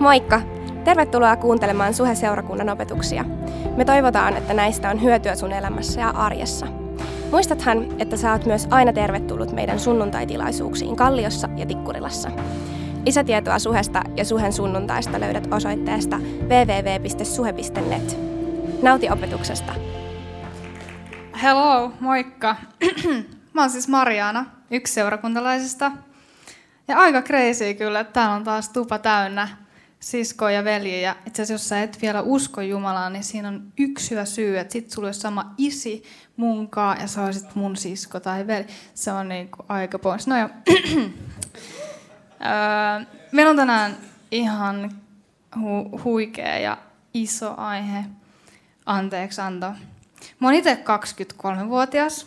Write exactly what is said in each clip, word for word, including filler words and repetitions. Moikka! Tervetuloa kuuntelemaan Suhe-seurakunnan opetuksia. Me toivotaan, että näistä on hyötyä sun elämässä ja arjessa. Muistathan, että sä oot myös aina tervetullut meidän sunnuntaitilaisuuksiin Kalliossa ja Tikkurilassa. Lisätietoa Suhesta ja Suhen sunnuntaista löydät osoitteesta double-u double-u double-u piste suhe piste net. Nauti opetuksesta! Hello, moikka! Mä oon siis Marjaana, yksi seurakuntalaisista. Ja aika crazy kyllä, että täällä on taas tupa täynnä siskoja ja veljiä. Itse asiassa jos sä et vielä usko Jumalaa, niin siinä on yksi hyvä syy, että sit sulla olisi sama isi munkaa ja sä olisit mun sisko tai veli. Se on niin kuin aika pois. No joo. Meillä on tänään ihan hu- huikea ja iso aihe, anteeksianto. Mä oon itse kaksikymmentäkolmevuotias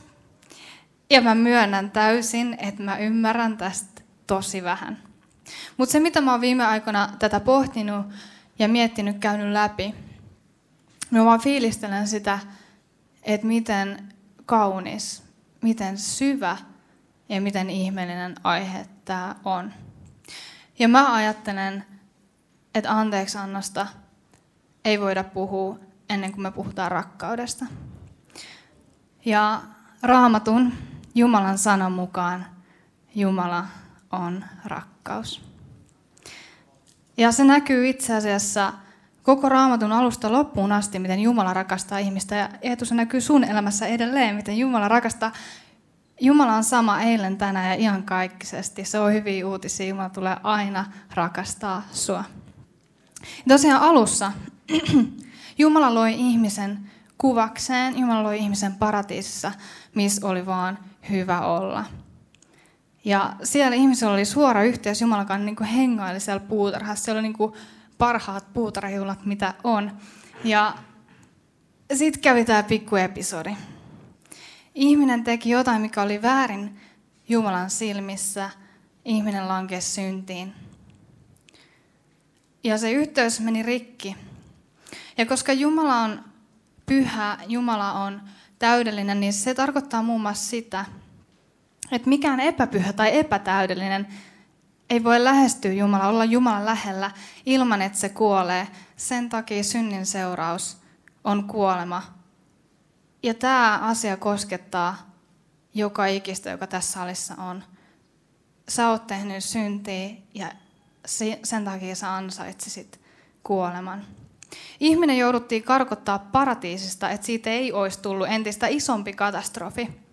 ja mä myönnän täysin, että mä ymmärrän tästä tosi vähän. Mutta se, mitä mä oon viime aikoina tätä pohtinut ja miettinyt, käynyt läpi, mä vaan fiilistelen sitä, että miten kaunis, miten syvä ja miten ihmeellinen aihe tämä on. Ja mä ajattelen, että anteeksiannosta ei voida puhua ennen kuin me puhutaan rakkaudesta. Ja Raamatun, Jumalan sanan mukaan Jumala on rakkaus. Ja se näkyy itse asiassa koko Raamatun alusta loppuun asti, miten Jumala rakastaa ihmistä. Ja Eetu, se näkyy sun elämässä edelleen, miten Jumala rakastaa. Jumala on sama eilen, tänään ja iankaikkisesti. Se on hyviä uutisia. Jumala tulee aina rakastaa sua. Ja tosiaan alussa Jumala loi ihmisen kuvakseen. Jumala loi ihmisen paratiisissa, missä oli vaan hyvä olla. Ja siellä ihmisellä oli suora yhteys Jumalan kanssa, niin kuin hengaili siellä puutarhassa. Siellä oli niin kuin parhaat puutarhijuhlat, mitä on. Ja sitten kävi tämä pikku episodi. Ihminen teki jotain, mikä oli väärin Jumalan silmissä. Ihminen lankesi syntiin. Ja se yhteys meni rikki. Ja koska Jumala on pyhä, Jumala on täydellinen, niin se tarkoittaa muun muassa sitä, että mikään epäpyhä tai epätäydellinen ei voi lähestyä Jumalaa, olla Jumalan lähellä ilman, että se kuolee. Sen takia synnin seuraus on kuolema. Ja tämä asia koskettaa joka ikistä, joka tässä salissa on. Sä oot tehnyt syntiä ja sen takia sä ansaitsisit kuoleman. Ihminen jouduttiin karkottaa paratiisista, että siitä ei olisi tullut entistä isompi katastrofi.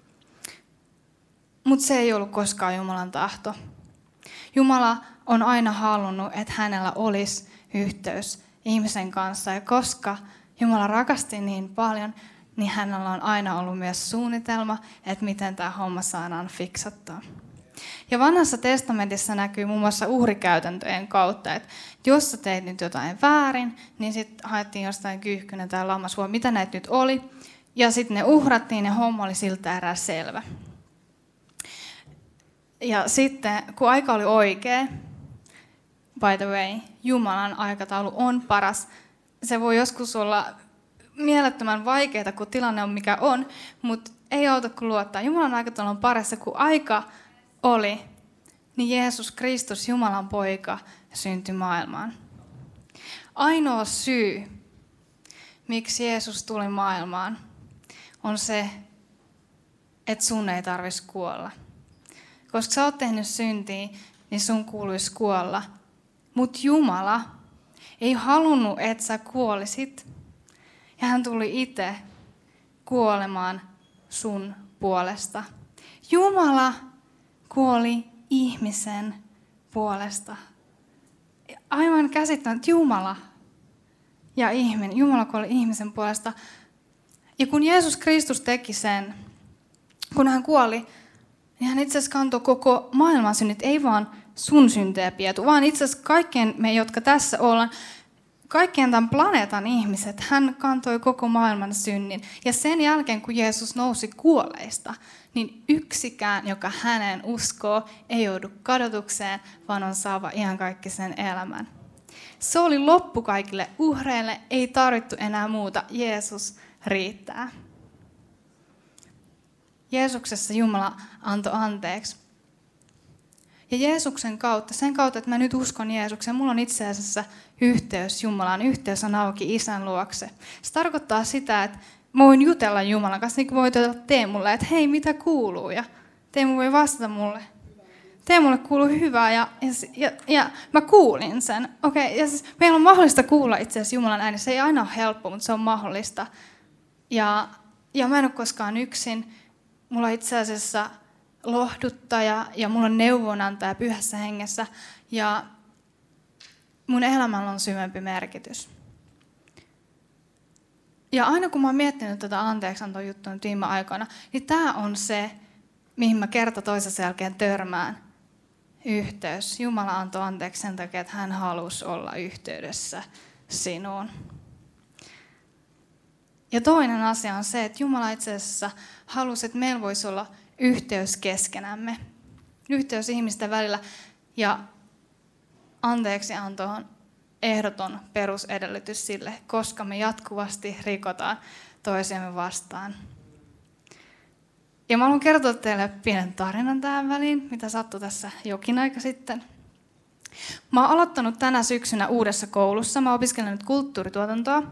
Mutta se ei ollut koskaan Jumalan tahto. Jumala on aina halunnut, että hänellä olisi yhteys ihmisen kanssa. Ja koska Jumala rakasti niin paljon, niin hänellä on aina ollut myös suunnitelma, että miten tämä homma saadaan fiksattua. Ja Vanhassa testamentissa näkyy muun muassa uhrikäytäntöjen kautta, että jos sä teit nyt jotain väärin, niin sitten haettiin jostain kyyhkynä tai lammasvua, mitä näitä nyt oli. Ja sitten ne uhrattiin ja homma oli siltä erää selvä. Ja sitten, kun aika oli oikea, by the way, Jumalan aikataulu on paras. Se voi joskus olla mielettömän vaikeaa, kun tilanne on mikä on, mutta ei auta kuin luottaa. Jumalan aikataulu on parassa, kun aika oli, niin Jeesus Kristus, Jumalan poika, syntyi maailmaan. Ainoa syy, miksi Jeesus tuli maailmaan, on se, että sun ei tarvitsisi kuolla. Koska sä oot tehnyt syntiä, niin sun kuuluisi kuolla. Mutta Jumala ei halunnut, että sä kuolisit. Ja hän tuli itse kuolemaan sun puolesta. Jumala kuoli ihmisen puolesta. Aivan käsittämättä Jumala ja ihminen. Jumala kuoli ihmisen puolesta. Ja kun Jeesus Kristus teki sen, kun hän kuoli, ja hän itse asiassa kantoi koko maailman synnit, ei vaan sun syntejä, Pietu, vaan itse asiassa kaikkien me, jotka tässä ollaan, kaikkien tämän planeetan ihmiset, hän kantoi koko maailman synnin. Ja sen jälkeen, kun Jeesus nousi kuolleista, niin yksikään, joka häneen uskoo, ei joudu kadotukseen, vaan on saava iankaikkisen elämän. Se oli loppu kaikille uhreille, ei tarvittu enää muuta. Jeesus riittää. Jeesuksessa Jumala antoi anteeksi. Ja Jeesuksen kautta, sen kautta, että mä nyt uskon Jeesuksen, mulla on itse asiassa yhteys Jumalaan. Yhteys on auki Isän luokse. Se tarkoittaa sitä, että mä voin jutella Jumalan kanssa, niin kuin voi jutella Teemulle, että hei, mitä kuuluu? Ja Teemu voi vastata mulle. Teemulle kuuluu hyvää ja, ja, ja, ja mä kuulin sen. Okei, ja siis meillä on mahdollista kuulla itse asiassa Jumalan ääni. Se ei aina ole helppo, mutta se on mahdollista. Ja, ja mä en ole koskaan yksin. Mulla on itse asiassa lohduttaja ja mulla on neuvonantaja Pyhässä Hengessä. Ja mun elämällä on syvempi merkitys. Ja aina kun mä oon miettinyt tätä anteeksiantoa juttua nyt viime aikoina, niin tää on se, mihin mä kerta toisensa jälkeen törmään. Yhteys. Jumala antoi anteeksi sen takia, että hän halusi olla yhteydessä sinuun. Ja toinen asia on se, että Jumala itse asiassa halusi, että meillä voisi olla yhteys keskenämme. Yhteys ihmisten välillä ja anteeksianto on ehdoton perusedellytys sille, koska me jatkuvasti rikotaan toisiamme vastaan. Ja mä haluan kertoa teille pienen tarinan tähän väliin, mitä sattui tässä jokin aika sitten. Mä oon aloittanut tänä syksynä uudessa koulussa. Mä opiskelen nyt kulttuurituotantoa.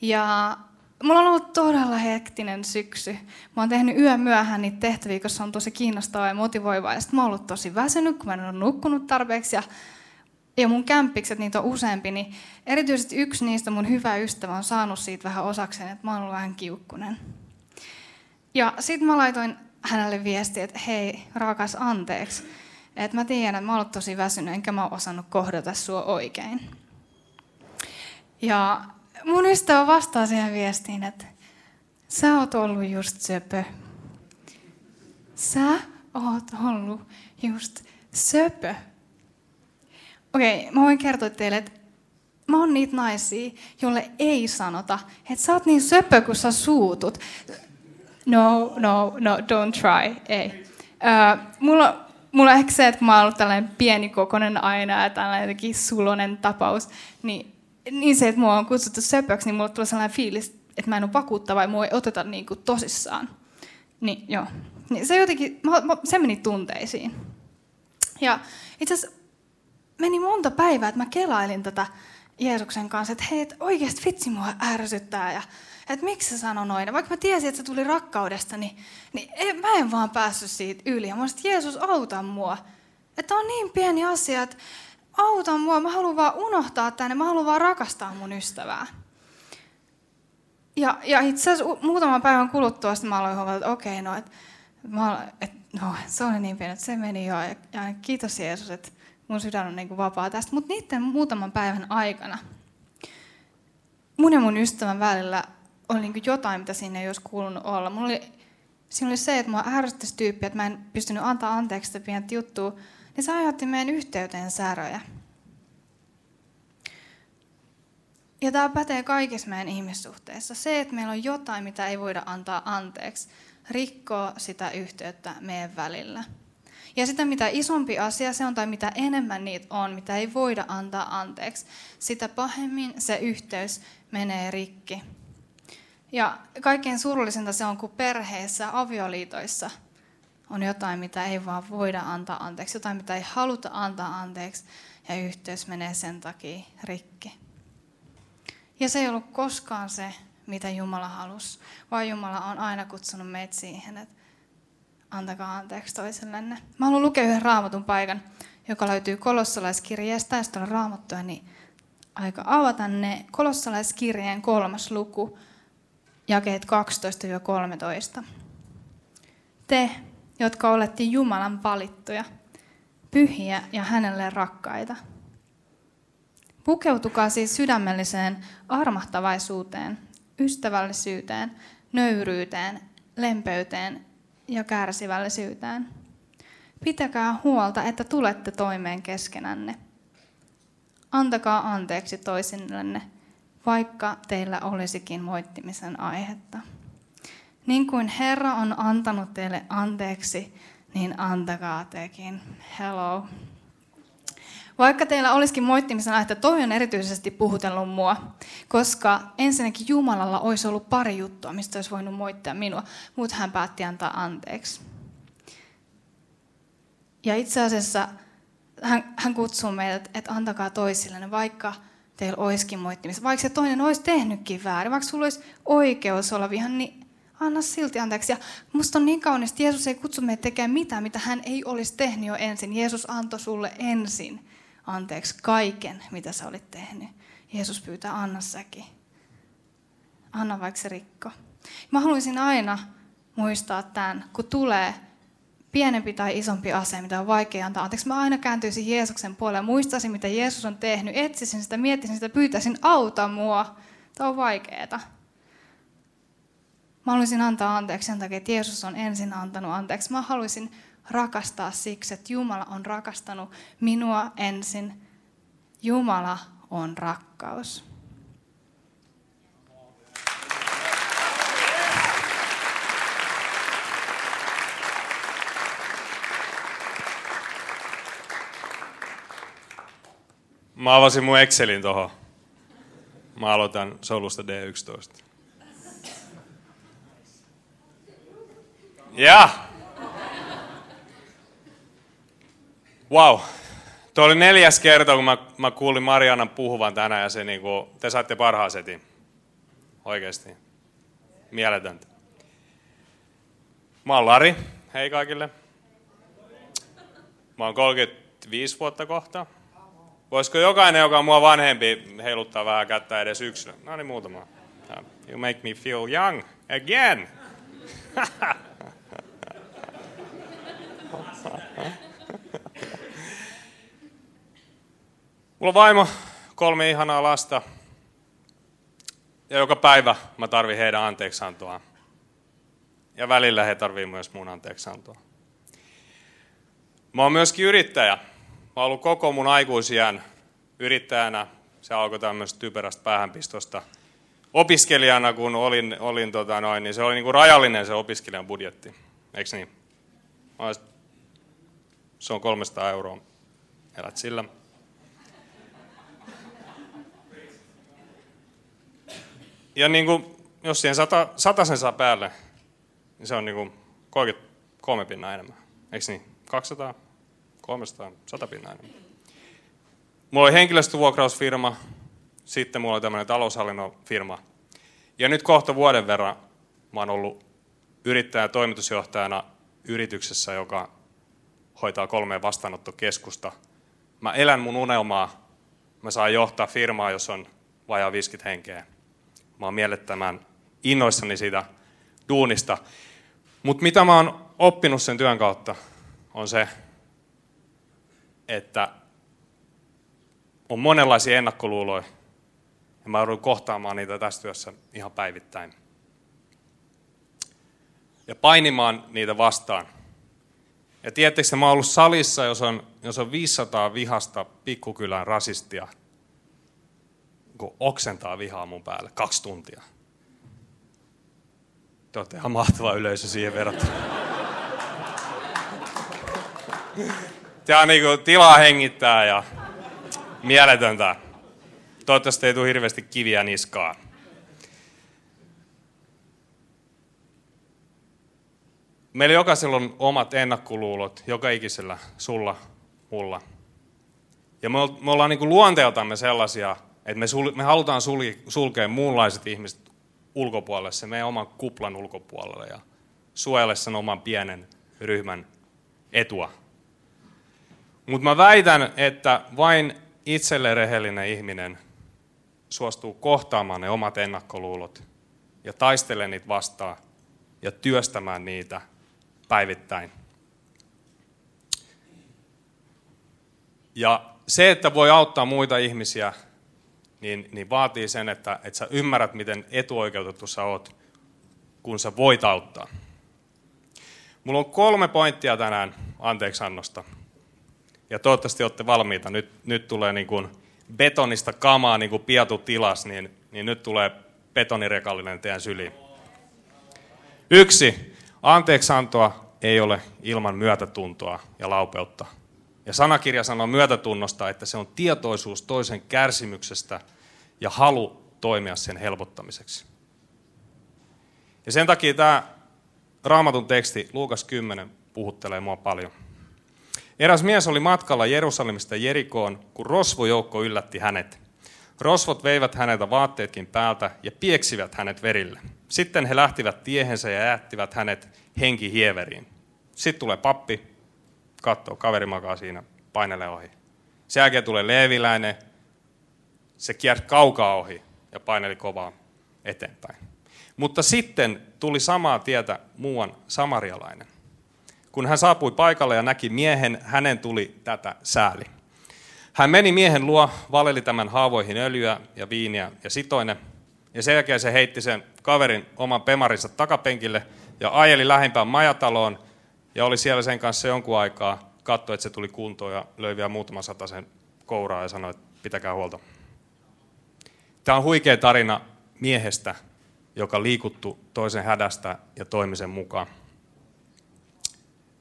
Ja mulla on ollut todella hektinen syksy. Mä oon tehnyt yön myöhään niitä tehtäviä, koska se on tosi kiinnostavaa ja motivoivaa. Ja sit mä oon ollut tosi väsynyt, kun mä en ole nukkunut tarpeeksi. Ja, ja mun kämppikset, niitä on useampi, niin erityisesti yksi niistä mun hyvä ystävä on saanut siitä vähän osakseen, että mä oon ollut vähän kiukkunen. Ja sit mä laitoin hänelle viestiä, että hei, rakas, anteeksi. Että mä tiedän, että mä oon ollut tosi väsynyt, enkä mä oon osannut kohdata sua oikein. Ja mun ystävä vastaa siihen viestiin, että sä oot ollut just söpö. Sä oot ollut just söpö. Okei, mä voin kertoa teille, että mä oon niitä naisia, jolle ei sanota, että sä oot niin söpö, kun sä suutut. No, no, no, don't try, ei. Äh, mulla, mulla on ehkä se, että mä oon ollut tällainen pienikokoinen aina ja tällainen jotenkin sulonen tapaus, niin, niin se, että mua on kutsuttu söpöksi, niin mulla tulee sellainen fiilis, että mä en ole vakuuttava ja mua ei oteta niin kuin tosissaan. Niin, joo. Niin se jotenkin, mä, mä, se meni tunteisiin. Ja itse asiassa meni monta päivää, että mä kelailin tätä Jeesuksen kanssa, että hei, et oikeasti vitsi mua ärsyttää ja että miksi se sanoi noin? Vaikka mä tiesin, että se tuli rakkaudesta, niin, niin en, mä en vaan päässyt siitä yli. Ja mä olisin, että Jeesus, auta mua. Että on niin pieni asia, että auta mua. Mä haluan vaan unohtaa tänne. Mä haluan vaan rakastaa mun ystävää. Ja, ja itse asiassa muutaman päivän kuluttua sitten mä aloin huomata, että okei, no, että et, no, se oli niin pieni, että se meni jo. Ja, ja kiitos Jeesus, että mun sydän on niin kuin vapaa tästä. Mutta niiden muutaman päivän aikana mun ja mun ystävän välillä oli niin kuin jotain, mitä siinä ei olisi kuulunut olla. Mulla oli, siinä oli se, että mua ärsytti se tyyppi, että mä en pystynyt antaa anteeksi sitä pientä juttua, niin se aiheutti meidän yhteyteen säröjä. Ja tämä pätee kaikissa meidän ihmissuhteissa. Se, että meillä on jotain, mitä ei voida antaa anteeksi, rikkoo sitä yhteyttä meidän välillä. Ja sitä, mitä isompi asia se on tai mitä enemmän niitä on, mitä ei voida antaa anteeksi, sitä pahemmin se yhteys menee rikki. Ja kaikkein surullisinta se on, kun perheissä, avioliitoissa on jotain, mitä ei vaan voida antaa anteeksi, jotain, mitä ei haluta antaa anteeksi, ja yhteys menee sen takia rikki. Ja se ei ollut koskaan se, mitä Jumala halusi, vaan Jumala on aina kutsunut meitä siihen, että antakaa anteeksi toisellenne. Mä haluan lukea yhden raamatun paikan, joka löytyy Kolossalaiskirjeestä, ja sitten on raamattua, niin aika avata ne. Kolossalaiskirjeen kolmas luku. Jakeet kaksitoista kolmetoista. Te, jotka olette Jumalan valittuja, pyhiä ja hänelle rakkaita. Pukeutukaa siis sydämelliseen armahtavaisuuteen, ystävällisyyteen, nöyryyteen, lempeyteen ja kärsivällisyyteen. Pitäkää huolta, että tulette toimeen keskenänne. Antakaa anteeksi toisillenne, vaikka teillä olisikin moittimisen aihetta. Niin kuin Herra on antanut teille anteeksi, niin antakaa tekin. Hello. Vaikka teillä olisikin moittimisen aihetta, toi on erityisesti puhutellut mua, koska ensinnäkin Jumalalla olisi ollut pari juttua, mistä olisi voinut moittaa minua, mutta hän päätti antaa anteeksi. Ja itse asiassa hän, hän kutsuu meidät, että antakaa toisillenne, vaikka teillä olisikin moittimista. Vaikka se toinen olisi tehnytkin väärin, vaikka sulla olisi oikeus olla vihan, niin anna silti anteeksi. Ja musta on niin kaunista, Jeesus ei kutsu meitä tekemään mitään, mitä hän ei olisi tehnyt jo ensin. Jeesus antoi sulle ensin anteeksi kaiken, mitä sä olit tehnyt. Jeesus pyytää, anna säkin. Anna vaikka se rikko. Mä haluaisin aina muistaa tämän, kun tulee pienempi tai isompi asia, mitä on vaikea antaa anteeksi. Mä aina kääntyisin Jeesuksen puolelle ja muistaisin, mitä Jeesus on tehnyt. Etsisin sitä, miettisin sitä, pyytäisin, auta mua. Tämä on vaikeaa. Mä haluaisin antaa anteeksi sen takia, että Jeesus on ensin antanut anteeksi. Mä haluaisin rakastaa siksi, että Jumala on rakastanut minua ensin. Jumala on rakkaus. Mä avasin mun Excelin tohon. Mä aloitan solusta D yksitoista. Ja. Wow. Tuo oli neljäs kerta, kun mä, mä kuulin Marjaanan puhuvan tänään ja se niinku, te saitte parhaan setin. Oikeesti. Mieletöntä. Mä oon Lari. Hei kaikille. Mä oon kolmekymmentäviisi vuotta kohta. Voisiko jokainen, joka on mua vanhempi, heiluttaa vähän kättä edes yksilö? No niin, muutama. You make me feel young again. Mulla on vaimo, kolme ihanaa lasta. Ja joka päivä mä tarvin heidän anteeksiantoa. Ja välillä he tarvii myös mun anteeksiantoa. Mä oon myöskin yrittäjä. Mä oon ollut koko mun aikuisiän yrittäjänä, se alkoi tämmöistä typerästä päähänpistosta. Opiskelijana kun olin, olin tota noin, niin se oli niinku rajallinen se opiskelijan budjetti, eikö niin? Se on kolmesataa euroa, elät sillä. Ja niinku, jos siihen sata, satasen saa päälle, niin se on niinku kolmekymmentäkolme pinnaa enemmän, eikö niin? kaksisataa? kolmesataa, sata pinnainen. Mulla oli henkilöstövuokrausfirma, sitten mulla oli tämmöinen taloushallinnon firma. Ja nyt kohta vuoden verran mä oon ollut yrittäjä toimitusjohtajana yrityksessä, joka hoitaa kolmea vastaanottokeskusta. Mä elän mun unelmaa. Mä saan johtaa firmaa, jos on vajaa viisikymmentä henkeä. Mä oon mielettömän innoissani siitä duunista. Mutta mitä mä oon oppinut sen työn kautta on se, että on monenlaisia ennakkoluuloja, ja mä joudun kohtaamaan niitä tässä työssä ihan päivittäin. Ja painimaan niitä vastaan. Ja tiedättekö, mä oon ollut salissa, jos on, jos on viisisataa vihasta pikkukylän rasistia, kun oksentaa vihaa mun päälle kaksi tuntia. Te ootte ihan mahtava yleisö siihen verrattuna. Tämä on niin tilaa hengittää ja mieletöntä. Toivottavasti ei tule hirveästi kiviä niskaan. Meillä jokaisella on omat ennakkoluulot, joka ikisellä, sulla, mulla. Ja me ollaan niin luonteeltamme sellaisia, että me, sul, me halutaan sulki, sulkea muunlaiset ihmiset ulkopuolelle, se meidän oman kuplan ulkopuolelle ja suojella sen oman pienen ryhmän etua. Mutta mä väitän, että vain itselle rehellinen ihminen suostuu kohtaamaan ne omat ennakkoluulot ja taistelemaan niitä vastaan ja työstämään niitä päivittäin. Ja se, että voi auttaa muita ihmisiä, niin, niin vaatii sen, että, että sä ymmärrät, miten etuoikeutettu sä oot, kun sä voit auttaa. Mulla on kolme pointtia tänään anteeksiannosta. Ja toivottavasti olette valmiita. Nyt, nyt tulee niin kuin betonista kamaa, niin kuin Pietu tilas, niin, niin nyt tulee betonirekallinen teidän syliin. Yksi. Anteeksiantoa ei ole ilman myötätuntoa ja laupeutta. Ja sanakirja sanoo myötätunnosta, että se on tietoisuus toisen kärsimyksestä ja halu toimia sen helpottamiseksi. Ja sen takia tämä Raamatun teksti, Luukas kymmenen, puhuttelee mua paljon. Eräs mies oli matkalla Jerusalemista Jerikoon, kun rosvojoukko yllätti hänet. Rosvot veivät häneltä vaatteetkin päältä ja pieksivät hänet verille. Sitten he lähtivät tiehensä ja jättivät hänet henkihieveriin. Sitten tulee pappi, katsoo, kaveri makaa siinä, painelee ohi. Sen jälkeen tulee leeviläinen, se kiersi kaukaa ohi ja paineli kovaa eteenpäin. Mutta sitten tuli samaa tietä muuan samarialainen. Kun hän saapui paikalle ja näki miehen, hänen tuli tätä sääli. Hän meni miehen luo, valeli tämän haavoihin öljyä ja viiniä ja sitoi ne, ja sen jälkeen se heitti sen kaverin oman pemarinsa takapenkille ja ajeli lähimpään majataloon ja oli siellä sen kanssa jonkun aikaa, katsoi, että se tuli kuntoon ja löi vielä muutaman satasen kouraan ja sanoi, että pitäkää huolta. Tämä on huikea tarina miehestä, joka liikuttu toisen hädästä ja toimisen mukaan.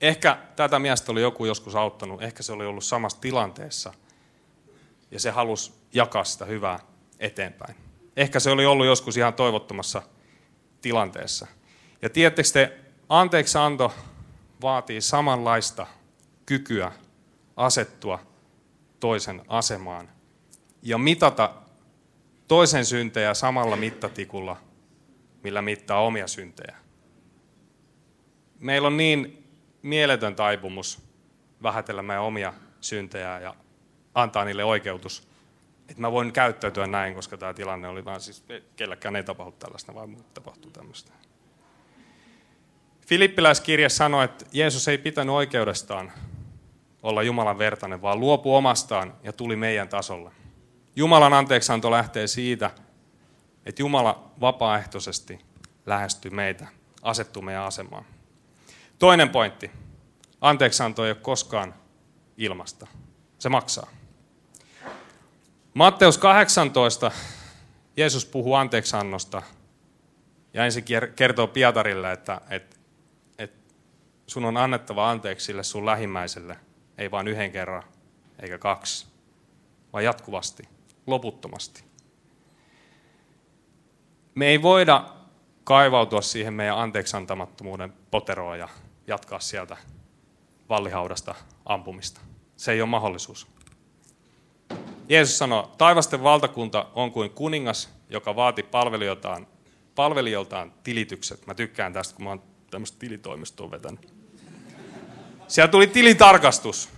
Ehkä tätä miestä oli joku joskus auttanut, ehkä se oli ollut samassa tilanteessa ja se halusi jakaa sitä hyvää eteenpäin. Ehkä se oli ollut joskus ihan toivottomassa tilanteessa. Ja tiedättekö te, anteeksianto vaatii samanlaista kykyä asettua toisen asemaan ja mitata toisen syntejä samalla mittatikulla, millä mittaa omia syntejä. Meillä on niin mieletön taipumus vähätellä meidän omia syntejä ja antaa niille oikeutus, että mä voin käyttäytyä näin, koska tämä tilanne oli vaan siis, kelläkään ei tapahdu tällaista, vaan muuta tapahtuu tämmöistä. Filippiläiskirja sanoi, että Jeesus ei pitänyt oikeudestaan olla Jumalan vertainen, vaan luopui omastaan ja tuli meidän tasolle. Jumalan anteeksianto lähtee siitä, että Jumala vapaaehtoisesti lähestyy meitä, asettuu meidän asemaan. Toinen pointti. Anteeksianto ei ole koskaan ilmasta. Se maksaa. Matteus kahdeksantoista Jeesus puhuu anteeksiannosta ja ensin kertoo Pietarille, että, että, että sun on annettava anteeksi sille sun lähimmäiselle, ei vain yhden kerran eikä kaksi, vaan jatkuvasti, loputtomasti. Me ei voida kaivautua siihen meidän anteeksiantamattomuuden poteroon ja jatkaa sieltä vallihaudasta ampumista. Se ei ole mahdollisuus. Jeesus sanoo, taivasten valtakunta on kuin kuningas, joka vaati palvelijoiltaan, palvelijoiltaan tilitykset. Mä tykkään tästä, kun mä oon tämmöistä tilitoimistoa vetänyt. Siellä tuli tilitarkastus.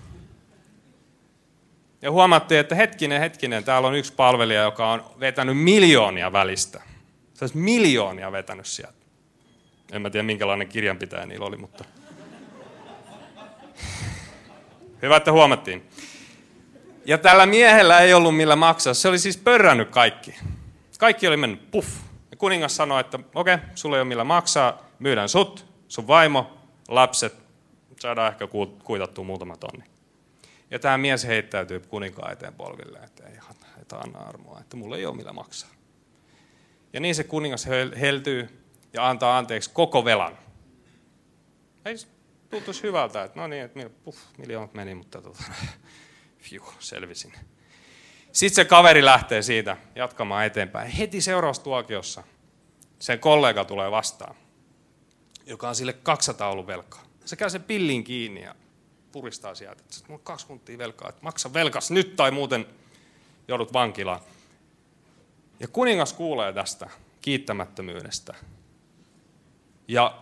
Ja huomattiin, että hetkinen, hetkinen, täällä on yksi palvelija, joka on vetänyt miljoonia välistä. Se olisi miljoonia vetänyt sieltä. En mä tiedä, minkälainen kirjanpitäjä niillä oli, mutta... Hyvä, että huomattiin. Ja tällä miehellä ei ollut millä maksaa. Se oli siis pörrännyt kaikki. Kaikki oli mennyt puff. Ja kuningas sanoi, että okei, okay, sulla ei ole millä maksaa. Myydään sut, sun vaimo, lapset. Saadaan ehkä kuitattua muutama tonni. Ja tämä mies heittäytyy kuninkaan eteen polville, että ei anna armoa, että mulla ei ole millä maksaa. Ja niin se kuningas heltyy ja antaa anteeksi koko velan. Ei tuntuisi hyvältä, että no niin, että puff, miljoonat meni, mutta tota, fiu, selvisin. Sitten se kaveri lähtee siitä jatkamaan eteenpäin. Heti seuraustuokiossa sen kollega tulee vastaan, joka on sille kaksisataa ollut velkaa. Se käy sen pillin kiinni ja puristaa sieltä, että mulla on kaksi kuntia velkaa, että maksa velkas nyt tai muuten joudut vankilaan. Ja kuningas kuulee tästä kiittämättömyydestä ja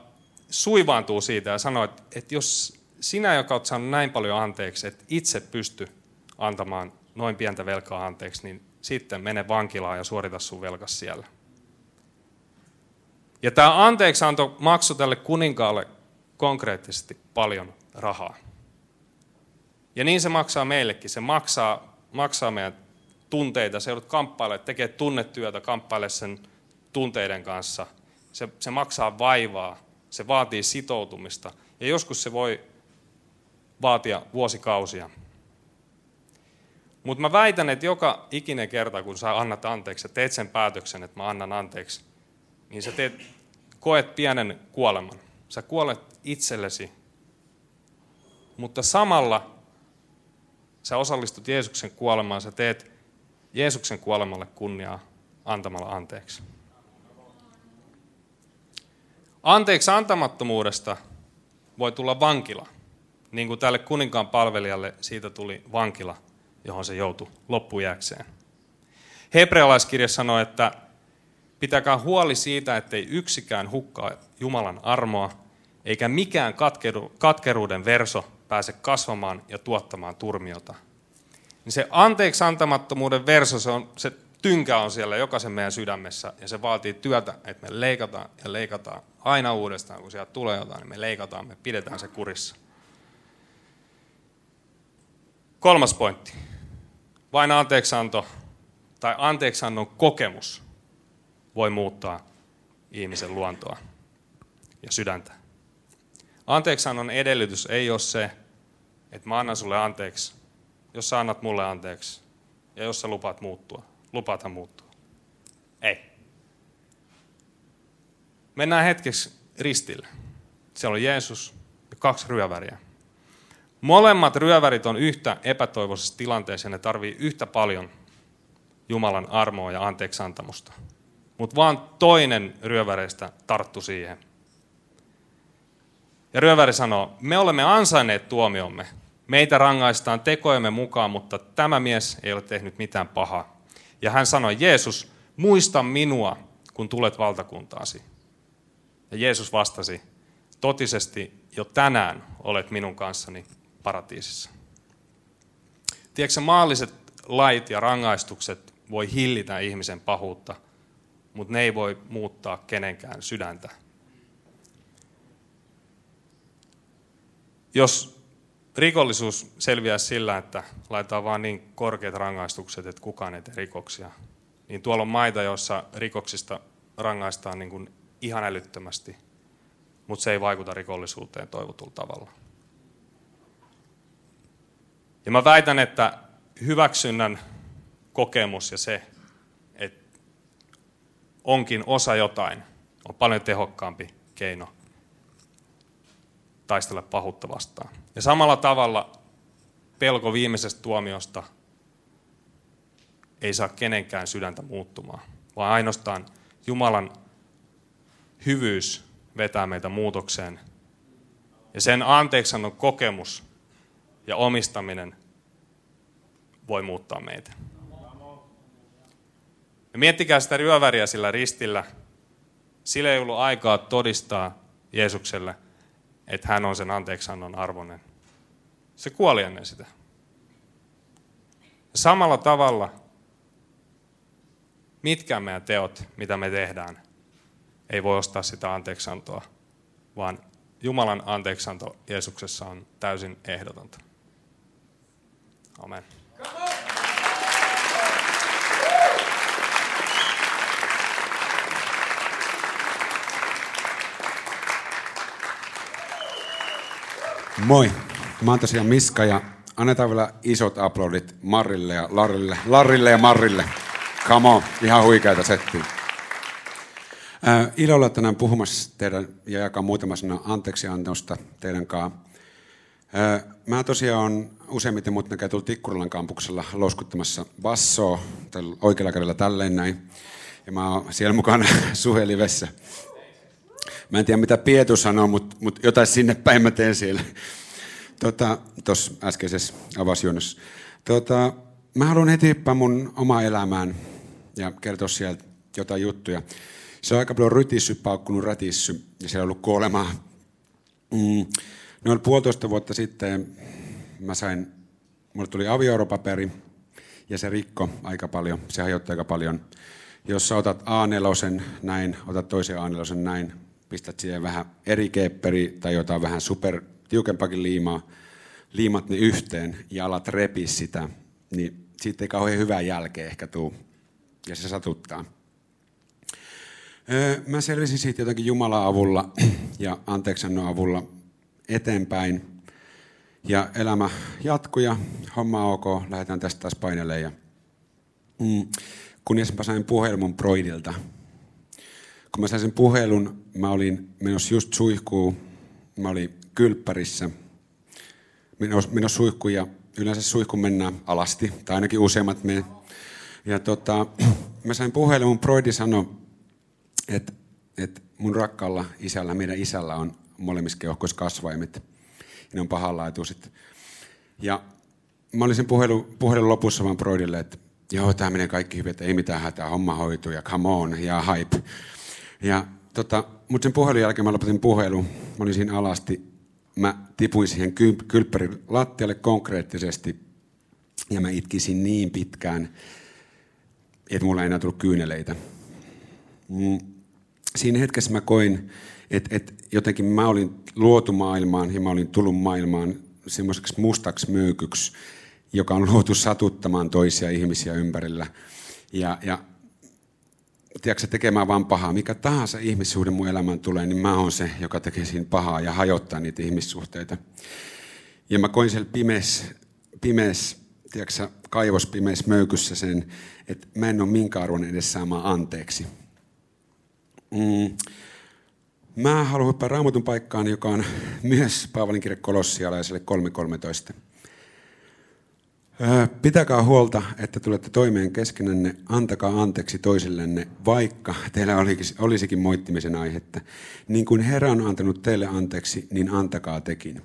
suivaantuu siitä ja sanoo, että, että jos sinä, joka olet saanut näin paljon anteeksi, että itse pysty antamaan noin pientä velkaa anteeksi, niin sitten mene vankilaan ja suorita sun velkas siellä. Ja tämä anteeksianto maksoi tälle kuninkaalle konkreettisesti paljon rahaa. Ja niin se maksaa meillekin. Se maksaa, maksaa meidän tunteita. Se joudut kamppailemaan, tekee tunnetyötä, kamppailemaan sen tunteiden kanssa. Se, se maksaa vaivaa. Se vaatii sitoutumista. Ja joskus se voi vaatia vuosikausia. Mutta mä väitän, että joka ikinen kerta, kun sä annat anteeksi ja teet sen päätöksen, että mä annan anteeksi, niin sä teet, koet pienen kuoleman. Sä kuolet itsellesi, mutta samalla sä osallistut Jeesuksen kuolemaan, sä teet Jeesuksen kuolemalle kunniaa antamalla anteeksi. Anteeksi antamattomuudesta voi tulla vankila. niin kuin tälle kuninkaan palvelijalle siitä tuli vankila, johon se joutui loppujääkseen. Hebrealaiskirja sanoo, että pitäkää huoli siitä, ettei yksikään hukkaa Jumalan armoa, eikä mikään katkeru, katkeruuden verso pääse kasvamaan ja tuottamaan turmiota. Niin se anteeksi antamattomuuden verso, se, on, se tynkä on siellä jokaisen meidän sydämessä, ja se vaatii työtä, että me leikataan ja leikataan aina uudestaan, kun sieltä tulee jotain, niin me leikataan, me pidetään se kurissa. Kolmas pointti. Vain anteeksianto tai anteeksiannon kokemus voi muuttaa ihmisen luontoa ja sydäntä. Anteeksiannon edellytys ei ole se, että mä annan sulle anteeksi, jos sä annat mulle anteeksi ja jos sä lupaat muuttua. Lupaathan muuttua. Ei. Mennään hetkeksi ristille. Siellä on Jeesus ja kaksi ryöväriä. Molemmat ryövärit on yhtä epätoivoisessa tilanteessa ja ne tarvii yhtä paljon Jumalan armoa ja anteeksiantamusta. Mutta vaan toinen ryöväreistä tarttu siihen. Ja ryöväri sanoo, me olemme ansainneet tuomiomme. Meitä rangaistaan tekojemme mukaan, mutta tämä mies ei ole tehnyt mitään pahaa. Ja hän sanoi, Jeesus, muista minua, kun tulet valtakuntaasi. Ja Jeesus vastasi, totisesti jo tänään olet minun kanssani paratiisissa. Tiedätkö, maalliset lait ja rangaistukset voi hillitä ihmisen pahuutta, mutta ne ei voi muuttaa kenenkään sydäntä. Jos rikollisuus selviää sillä, että laitetaan vaan niin korkeat rangaistukset, että kukaan ei tee rikoksia, niin tuolla on maita, joissa rikoksista rangaistaan niin kuin ihan älyttömästi, mutta se ei vaikuta rikollisuuteen toivotulla tavalla. Ja mä väitän, että hyväksynnän kokemus ja se, että onkin osa jotain, on paljon tehokkaampi keino taistella pahuutta vastaan. Ja samalla tavalla pelko viimeisestä tuomiosta ei saa kenenkään sydäntä muuttumaan, vaan ainoastaan Jumalan hyvyys vetää meitä muutokseen. Ja sen anteeksiannon kokemus ja omistaminen voi muuttaa meitä. Ja miettikää sitä ryöväriä sillä ristillä. Sillä ei ollut aikaa todistaa Jeesukselle, että hän on sen anteeksiannon arvoinen. Se kuoli ennen sitä. Ja samalla tavalla, mitkä meidän teot, mitä me tehdään, ei voi ostaa sitä anteeksiantoa, vaan Jumalan anteeksianto Jeesuksessa on täysin ehdotonta. Amen. Moi, mä oon tosiaan Miska ja annetaan vielä isot aplodit Marille ja Larille, Larille ja Marille. Come on, ihan huikeita settiä. Äh, ilolla tänään puhumassa teidän ja jakaa muutama sana anteeksiannosta teidän kanssa. Äh, mä tosiaan on useimmiten mut näkee tuolla Tikkurilan kampuksella louskuttamassa bassoa, oikealla kädellä tälleen näin. Ja mä oon siellä mukana Suhelivessä. Mä en tiedä, mitä Pietu sanoo, mutta mut jotain sinne päin mä teen siellä. Tuossa tota, äskeisessä avausjuonnossa. Tota, mä haluan heti hyppää mun omaa elämään ja kertoa sieltä jotain juttuja. Se on aika paljon rytissy, paukkunut rätissy ja siellä on ollut kuolemaa. Mm, noin puolitoista vuotta sitten mä sain, mulle tuli avioeropaperi ja se rikko aika paljon, se hajotti aika paljon. Jos sä otat A neljä näin, otat toisen A neljä näin, pistät siihen vähän eri keepperi tai jotain vähän super tiukempakin liimaa, liimat ne yhteen ja alat repi sitä, niin siitä ei kauhean hyvää jälkeä ehkä tuu ja se satuttaa. Mä selvisin siitä jotakin Jumalan avulla ja anteeksiannon avulla eteenpäin. Ja elämä jatkuu ja homma on ok, lähdetään tästä taas painelemaan. Ja... Mm. Kunnes mä sain puhelun Broidilta. Kun mä sain sen puhelun, mä olin menossa just suihkuun. Mä olin kylppärissä. Menossa menos suihkuun ja yleensä suihkuun mennään alasti, tai ainakin useimmat me. Ja tota, mä sain puhelun, Broidi sanoi, että et mun rakkaalla isällä, meidän isällä on molemmissa keuhkoissa kasvaimet. ne on pahanlaatuiset. Ja mä olin sen puhelun, puhelun lopussa vaan Broidille, että joo, tämä menee kaikki hyvin, että ei mitään hätää, homma hoituu ja come on ja hype. Ja tota, mutta sen puhelun jälkeen mä lopetin puhelun, mä olin siinä alasti, mä tipuin siihen kylppärin lattialle konkreettisesti ja mä itkisin niin pitkään, että mulla ei enää tullut kyyneleitä. Mm. Siinä hetkessä mä koin, että, että jotenkin mä olin luotu maailmaan ja mä olin tullut maailmaan semmoiseksi mustaksi myykyksi, joka on luotu satuttamaan toisia ihmisiä ympärillä. Ja, ja tiedätkö, tekemään vaan pahaa. Mikä tahansa ihmissuhde mun elämään tulee, niin mä oon se, joka tekee siinä pahaa ja hajottaa niitä ihmissuhteita. Ja mä koin siellä pimeässä, pimeässä tiedätkö, kaivospimeässä möykyssä sen, että mä en ole minkään arvon edes saamaan anteeksi. Mm. Mä haluan hyppää Raamatun paikkaan, joka on myös Paavalin kirja Kolossialaiselle kolme kolmetoista. Pitäkää huolta, että tulette toimeen keskenänne, antakaa anteeksi toisillenne, vaikka teillä olisikin moittimisen aihetta. Niin kuin Herra on antanut teille anteeksi, niin antakaa tekin.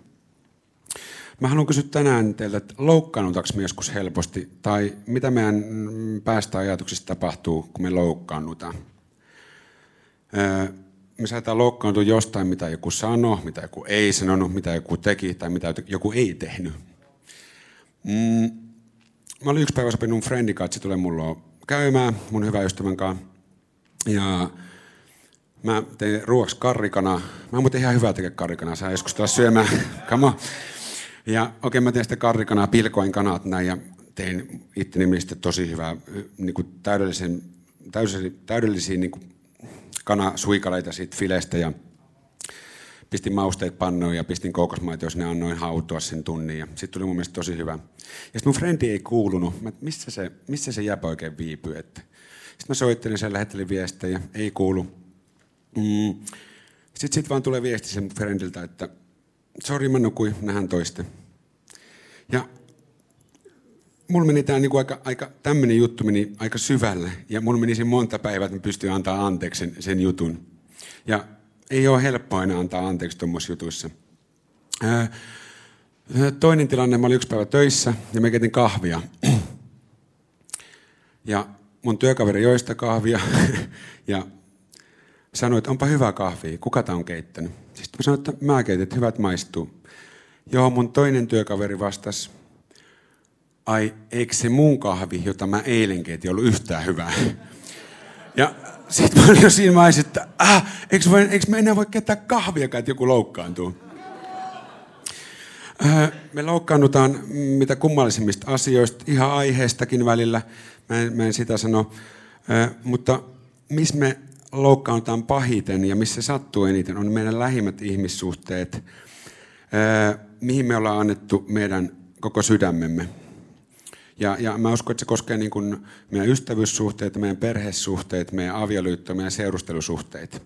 Mä haluan kysyä tänään teiltä, että loukkaannutaanko me joskus helposti, tai mitä meidän päästä ajatuksista tapahtuu, kun me loukkaannutaan. Me saadaan loukkaantua jostain, mitä joku sanoi, mitä joku ei sanonut, mitä joku teki tai mitä joku ei tehnyt. Mm. Mä olin yksi päivä sopinut mun friendin kanssa, se tulee mulla käymään mun hyvän ystävän kanssa. Ja mä tein ruoaksi karrikanaa. Mä oon muuten ihan hyvä tekee karrikanaa, saa joskus tulla syömään. Come on. Ja okei, okay, mä tein sitä karrikanaa, pilkoin kanat näin ja tein itteni mielestä tosi hyvää, niin kuin täydellisen, täydellisiä, täydellisiä niin kuin kanasuikaleita siitä filestä ja pistin mausteet pannoon ja pistin kookosmaita, jos ne annoin hautua sen tunnin. Ja sitten tuli mun mielestä tosi hyvä. Ja sitten mun frendi ei kuulunut. Mä, että missä se, missä se jäpä oikein viipyy? Sitten mä soittelin sen, lähettelin viestejä. Ei kuulu. Mm. Sitten sit vaan tulee viesti sen frendiltä, että sori mä nukuin, nähdään toisten. Ja mulla meni tää niinku aika, aika, tämmönen juttu meni aika syvälle. Ja mulla meni sen monta päivää, että mä pystyin antaa anteeksi sen, sen jutun. Ja ei ole helppo aina antaa anteeksi tuommoisissa jutuissa. Öö, toinen tilanne, mä olin yksi päivä töissä ja mä ketin kahvia. Ja mun työkaveri joi sitä kahvia ja sanoi, että onpa hyvä kahvia, kuka tää on keittänyt? Sitten mä sanoin, että mä keitin, että hyvät maistuu. Joo, mun toinen työkaveri vastasi, ai eikö se mun kahvi, jota mä eilen keitin, ollut yhtään hyvää? Ja sitten mä olin jo siinä vaiheessa, että äh, eikö, voi, eikö mä enää voi käyttää kahviakaan, että joku loukkaantuu. Öö, me loukkaannutaan mitä kummallisimmista asioista, ihan aiheestakin välillä, mä en, mä en sitä sano. Öö, mutta missä me loukkaannutaan pahiten ja missä se sattuu eniten, on meidän lähimmät ihmissuhteet, öö, mihin me ollaan annettu meidän koko sydämemme. Ja, ja mä uskon, että se koskee niin kuin meidän ystävyyssuhteita, meidän perhesuhteita, meidän avioliittoa, meidän seurustelusuhteita.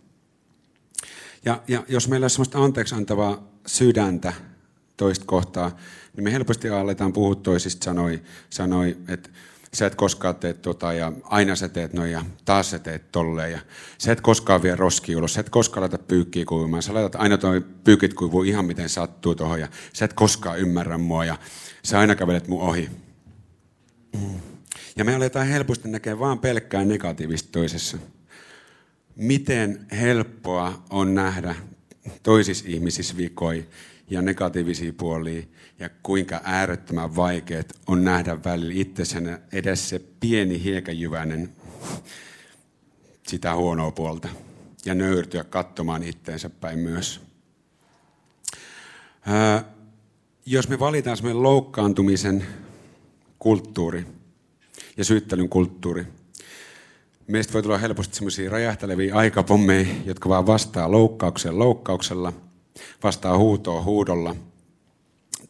Ja, ja jos meillä on semmoista anteeksi antavaa sydäntä toista kohtaa, niin me helposti aletaan puhua toisista sanoi, sanoi että sä et koskaan tee tota ja aina sä teet noin ja taas sä teet tolleen. Ja sä et koskaan vie roskiin ulos, sä et koskaan laita pyykkiä kuivumaan, sä laitat aina toi pyykit kuivuu ihan miten sattuu tuohon ja sä et koskaan ymmärrä mua ja sä aina kävelet mun ohi. Ja me aletaan helposti näkemään vaan pelkkää negatiivista toisessa. Miten helppoa on nähdä toisissa ihmisissä vikoja ja negatiivisia puolia, ja kuinka äärettömän vaikeat on nähdä välillä itsessään edes se pieni hiekäjyväinen sitä huonoa puolta, ja nöyrtyä katsomaan itteensä päin myös. Ää, jos me valitaan semmoinen loukkaantumisen kulttuuri ja syyttelyn kulttuuri. Meistä voi tulla helposti semmoisia räjähteleviä aikapommeja, jotka vaan vastaa loukkaukseen loukkauksella, vastaa huutoa huudolla.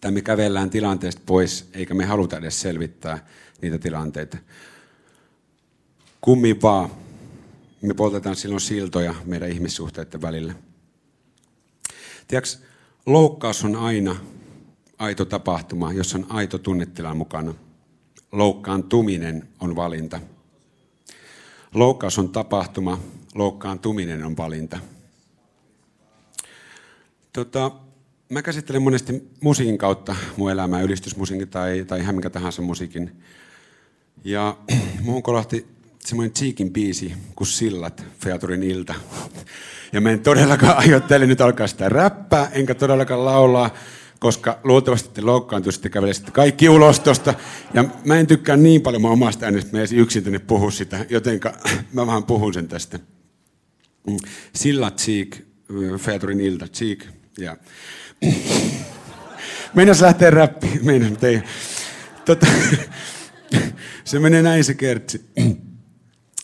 Tai me kävellään tilanteesta pois, eikä me haluta edes selvittää niitä tilanteita. Kummin vaan, me poltetaan silloin siltoja meidän ihmissuhteiden välillä. Tiedätkö, loukkaus on aina aito tapahtuma, jossa on aito tunnetila mukana. Loukkaantuminen on valinta. Loukkaus on tapahtuma, loukkaantuminen on valinta. Tota, Mä käsittelen monesti musiikin kautta mun elämää, ylistysmusiikin tai, tai ihan minkä tahansa musiikin. Ja muun kolahti semmoinen Cheekin biisi kuin Sillat, Featurin Ilta. Ja mä en todellakaan aiottele nyt alkaa sitä räppää, enkä todellakaan laulaa, koska luultavasti te loukkaantuisitte, kävelisitte kaikki ulos tosta. Ja mä en tykkää niin paljon mun omasta äänestä, mä en yksin tänne puhu sitä, jotenka mä vähän puhun sen tästä. Sillat, Cheek, Featurin Ilta, Cheek, ja... Meinas lähtee räppiin, meinas, mutta ei. Tota, se menee näin se kertsi.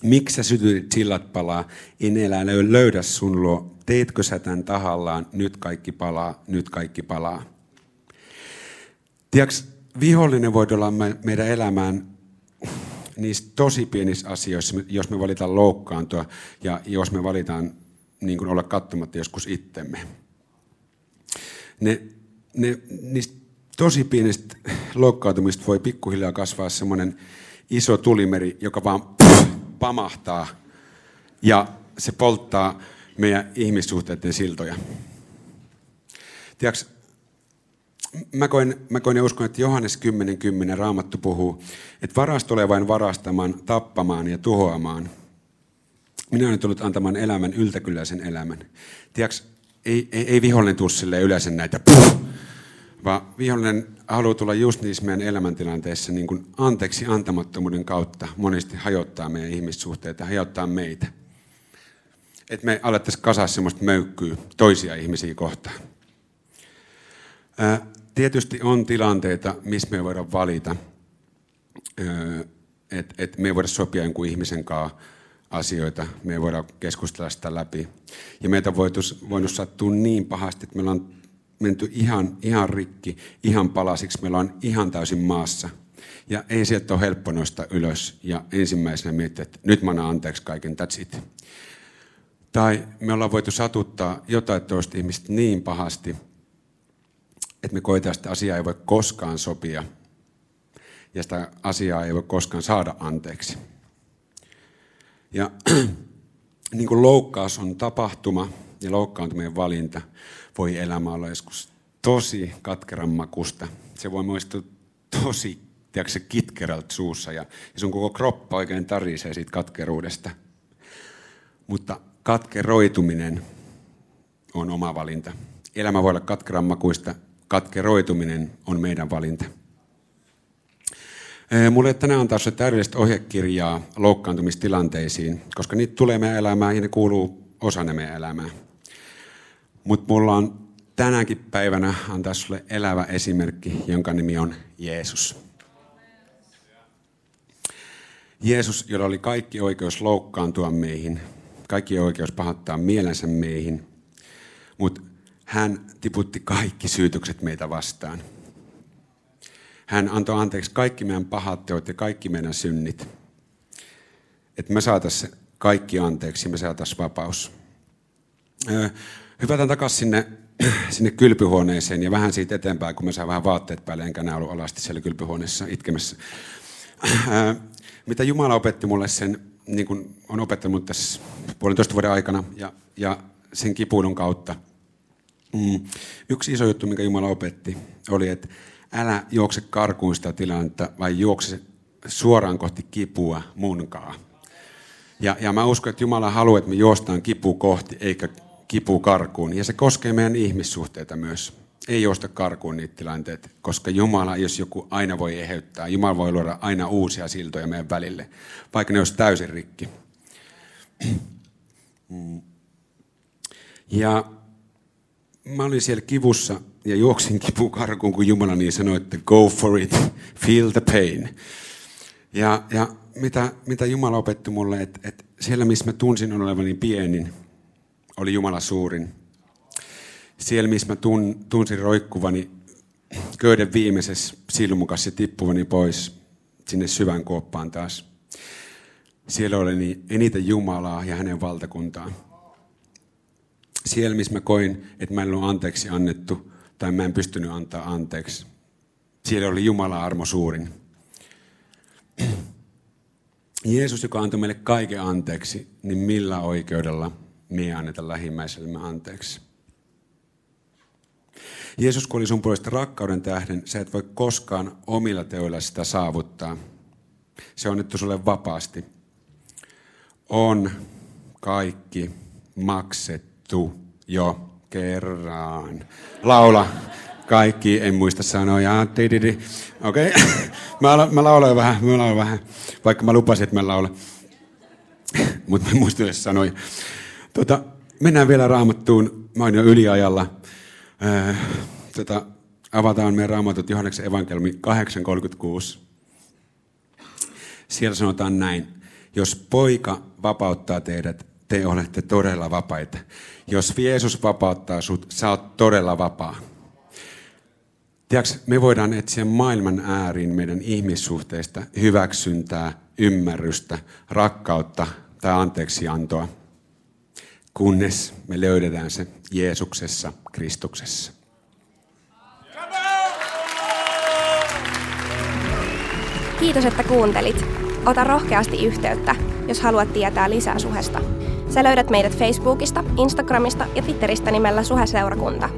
Miksi sä sytytit sillat palaa, en elää löydä sun luo, teitkö sä tän tahallaan, nyt kaikki palaa, nyt kaikki palaa. Tiedätkö, vihollinen voi olla meidän elämään niissä tosi pienissä asioissa, jos me valitaan loukkaantua ja jos me valitaan niin kuin olla katsomatta joskus itsemme. Ne, ne, niistä tosi pienistä loukkautumista voi pikkuhiljaa kasvaa semmoinen iso tulimeri, joka vaan pff, pamahtaa ja se polttaa meidän ihmissuhteiden siltoja. Tiedätkö, mä koen, mä koen ja uskon, että Johannes kymmenen kymmenen Raamattu puhuu, että varas tulee vain varastamaan, tappamaan ja tuhoamaan. Minä olen tullut antamaan elämän, yltäkylläisen elämän. Tiedätkö, Ei, ei, ei vihollinen tule silleen yleensä näitä, puh, vaan vihollinen haluaa tulla just niissä meidän elämäntilanteissa niin kuin anteeksi antamattomuuden kautta monesti hajottaa meidän ihmissuhteita, hajottaa meitä. Että me alettaisiin kasaa semmoista möykkyä toisia ihmisiä kohtaan. Ää, tietysti on tilanteita, missä me voidaan valita, että et me ei voida sopia jonkun ihmisen kanssa asioita, me ei voida keskustella sitä läpi. Ja meitä on voinut sattua niin pahasti, että meillä on menty ihan, ihan rikki, ihan palasiksi, meillä on ihan täysin maassa. Ja ei sieltä ole helppo nostaa ylös ja ensimmäisenä miettiä, että nyt mä annan anteeksi kaiken, that's it. Tai me ollaan voitu satuttaa jotain toista ihmistä niin pahasti, että me koetaan, että asiaa ei voi koskaan sopia ja sitä asiaa ei voi koskaan saada anteeksi. Ja niin kuin loukkaus on tapahtuma ja loukkaantuminen valinta, voi elämä olla joskus tosi katkeran makusta. Se voi muistua tosi, tiedätkö, kitkerältä suussa ja, ja sun koko kroppa oikein tarisee siitä katkeruudesta. Mutta katkeroituminen on oma valinta. Elämä voi olla katkeran makuista, katkeroituminen on meidän valinta. Mulle tänään on taas täydellistä ohjekirjaa loukkaantumistilanteisiin, koska niitä tulee meidän elämään ja ne kuuluu osana meidän elämään. Mutta mulla on tänäkin päivänä antaa sulle elävä esimerkki, jonka nimi on Jeesus. Jeesus, jolla oli kaikki oikeus loukkaantua meihin, kaikki oikeus pahoittaa mielensä meihin, mutta hän tiputti kaikki syytökset meitä vastaan. Hän antoi anteeksi kaikki meidän pahat teot ja kaikki meidän synnit. Että me saataisiin kaikki anteeksi, me saataisiin vapaus. Hypätään takaisin sinne, sinne kylpyhuoneeseen ja vähän siitä eteenpäin, kun me saa vähän vaatteet päälle, enkä enää ollut alasti siellä kylpyhuoneessa itkemässä. Mitä Jumala opetti mulle sen, niin kuin on opettanut tässä puolentoista vuoden aikana ja, ja sen kipuilun kautta. Yksi iso juttu, minkä Jumala opetti, oli, että älä juokse karkuun sitä tilannetta, vaan juokse suoraan kohti kipua munkaa. Ja, ja mä uskon, että Jumala haluaa, että me juostaan kipu kohti, eikä kipu karkuun. Ja se koskee meidän ihmissuhteita myös. Ei juosta karkuun niitä tilanteita, koska Jumala, jos joku aina voi eheyttää, Jumala voi luoda aina uusia siltoja meidän välille, vaikka ne olisi täysin rikki. Ja mä olin siellä kivussa. Ja juoksin kipukarkuun, kun Jumala niin sanoi, että go for it, feel the pain. Ja, ja mitä, mitä Jumala opetti mulle, että, että siellä missä mä tunsin olevani pienin, oli Jumala suurin. Siellä missä mä tun, tunsin roikkuvani köyden viimeisessä silmukassa ja tippuvani pois sinne syvään kuoppaan taas. Siellä oli eniten Jumalaa ja hänen valtakuntaan. Siellä missä mä koin, että mä en ollut anteeksi annettu, tai mä en pystynyt antaa anteeksi. Siellä oli Jumalan armo suurin. Jeesus, joka antoi meille kaiken anteeksi, niin millä oikeudella me ei anneta lähimmäisellemme anteeksi? Jeesus, kun oli sun puolesta rakkauden tähden, sä et voi koskaan omilla teoilla sitä saavuttaa. Se on annettu sulle vapaasti. On kaikki maksettu jo kerran. Laula. Kaikki, en muista sanoja. Okei, okay. mä, mä laulan vähän, mä laulan vähän. Vaikka mä lupasin, että mä laulan. Mutta mä en muista edes sanoja. Tota, mennään vielä Raamattuun. Mä oon jo yliajalla. Tota, avataan meidän Raamatut Johanneksen evankelmi kahdeksan kolmekymmentäkuusi. Siellä sanotaan näin. Jos poika vapauttaa teidät, te olette todella vapaita. Jos Jeesus vapauttaa sut, sä oot todella vapaa. Tiedätkö, me voidaan etsiä maailman ääriin meidän ihmissuhteista hyväksyntää, ymmärrystä, rakkautta tai anteeksiantoa, kunnes me löydetään se Jeesuksessa, Kristuksessa. Kiitos, että kuuntelit. Ota rohkeasti yhteyttä, jos haluat tietää lisää Suhesta. Sä löydät meidät Facebookista, Instagramista ja Twitteristä nimellä Suhe-seurakunta.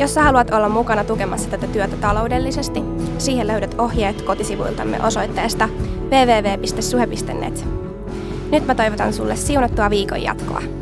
Jos sä haluat olla mukana tukemassa tätä työtä taloudellisesti, siihen löydät ohjeet kotisivuiltamme osoitteesta double-u double-u double-u piste suhe piste net. Nyt mä toivotan sulle siunattua viikon jatkoa.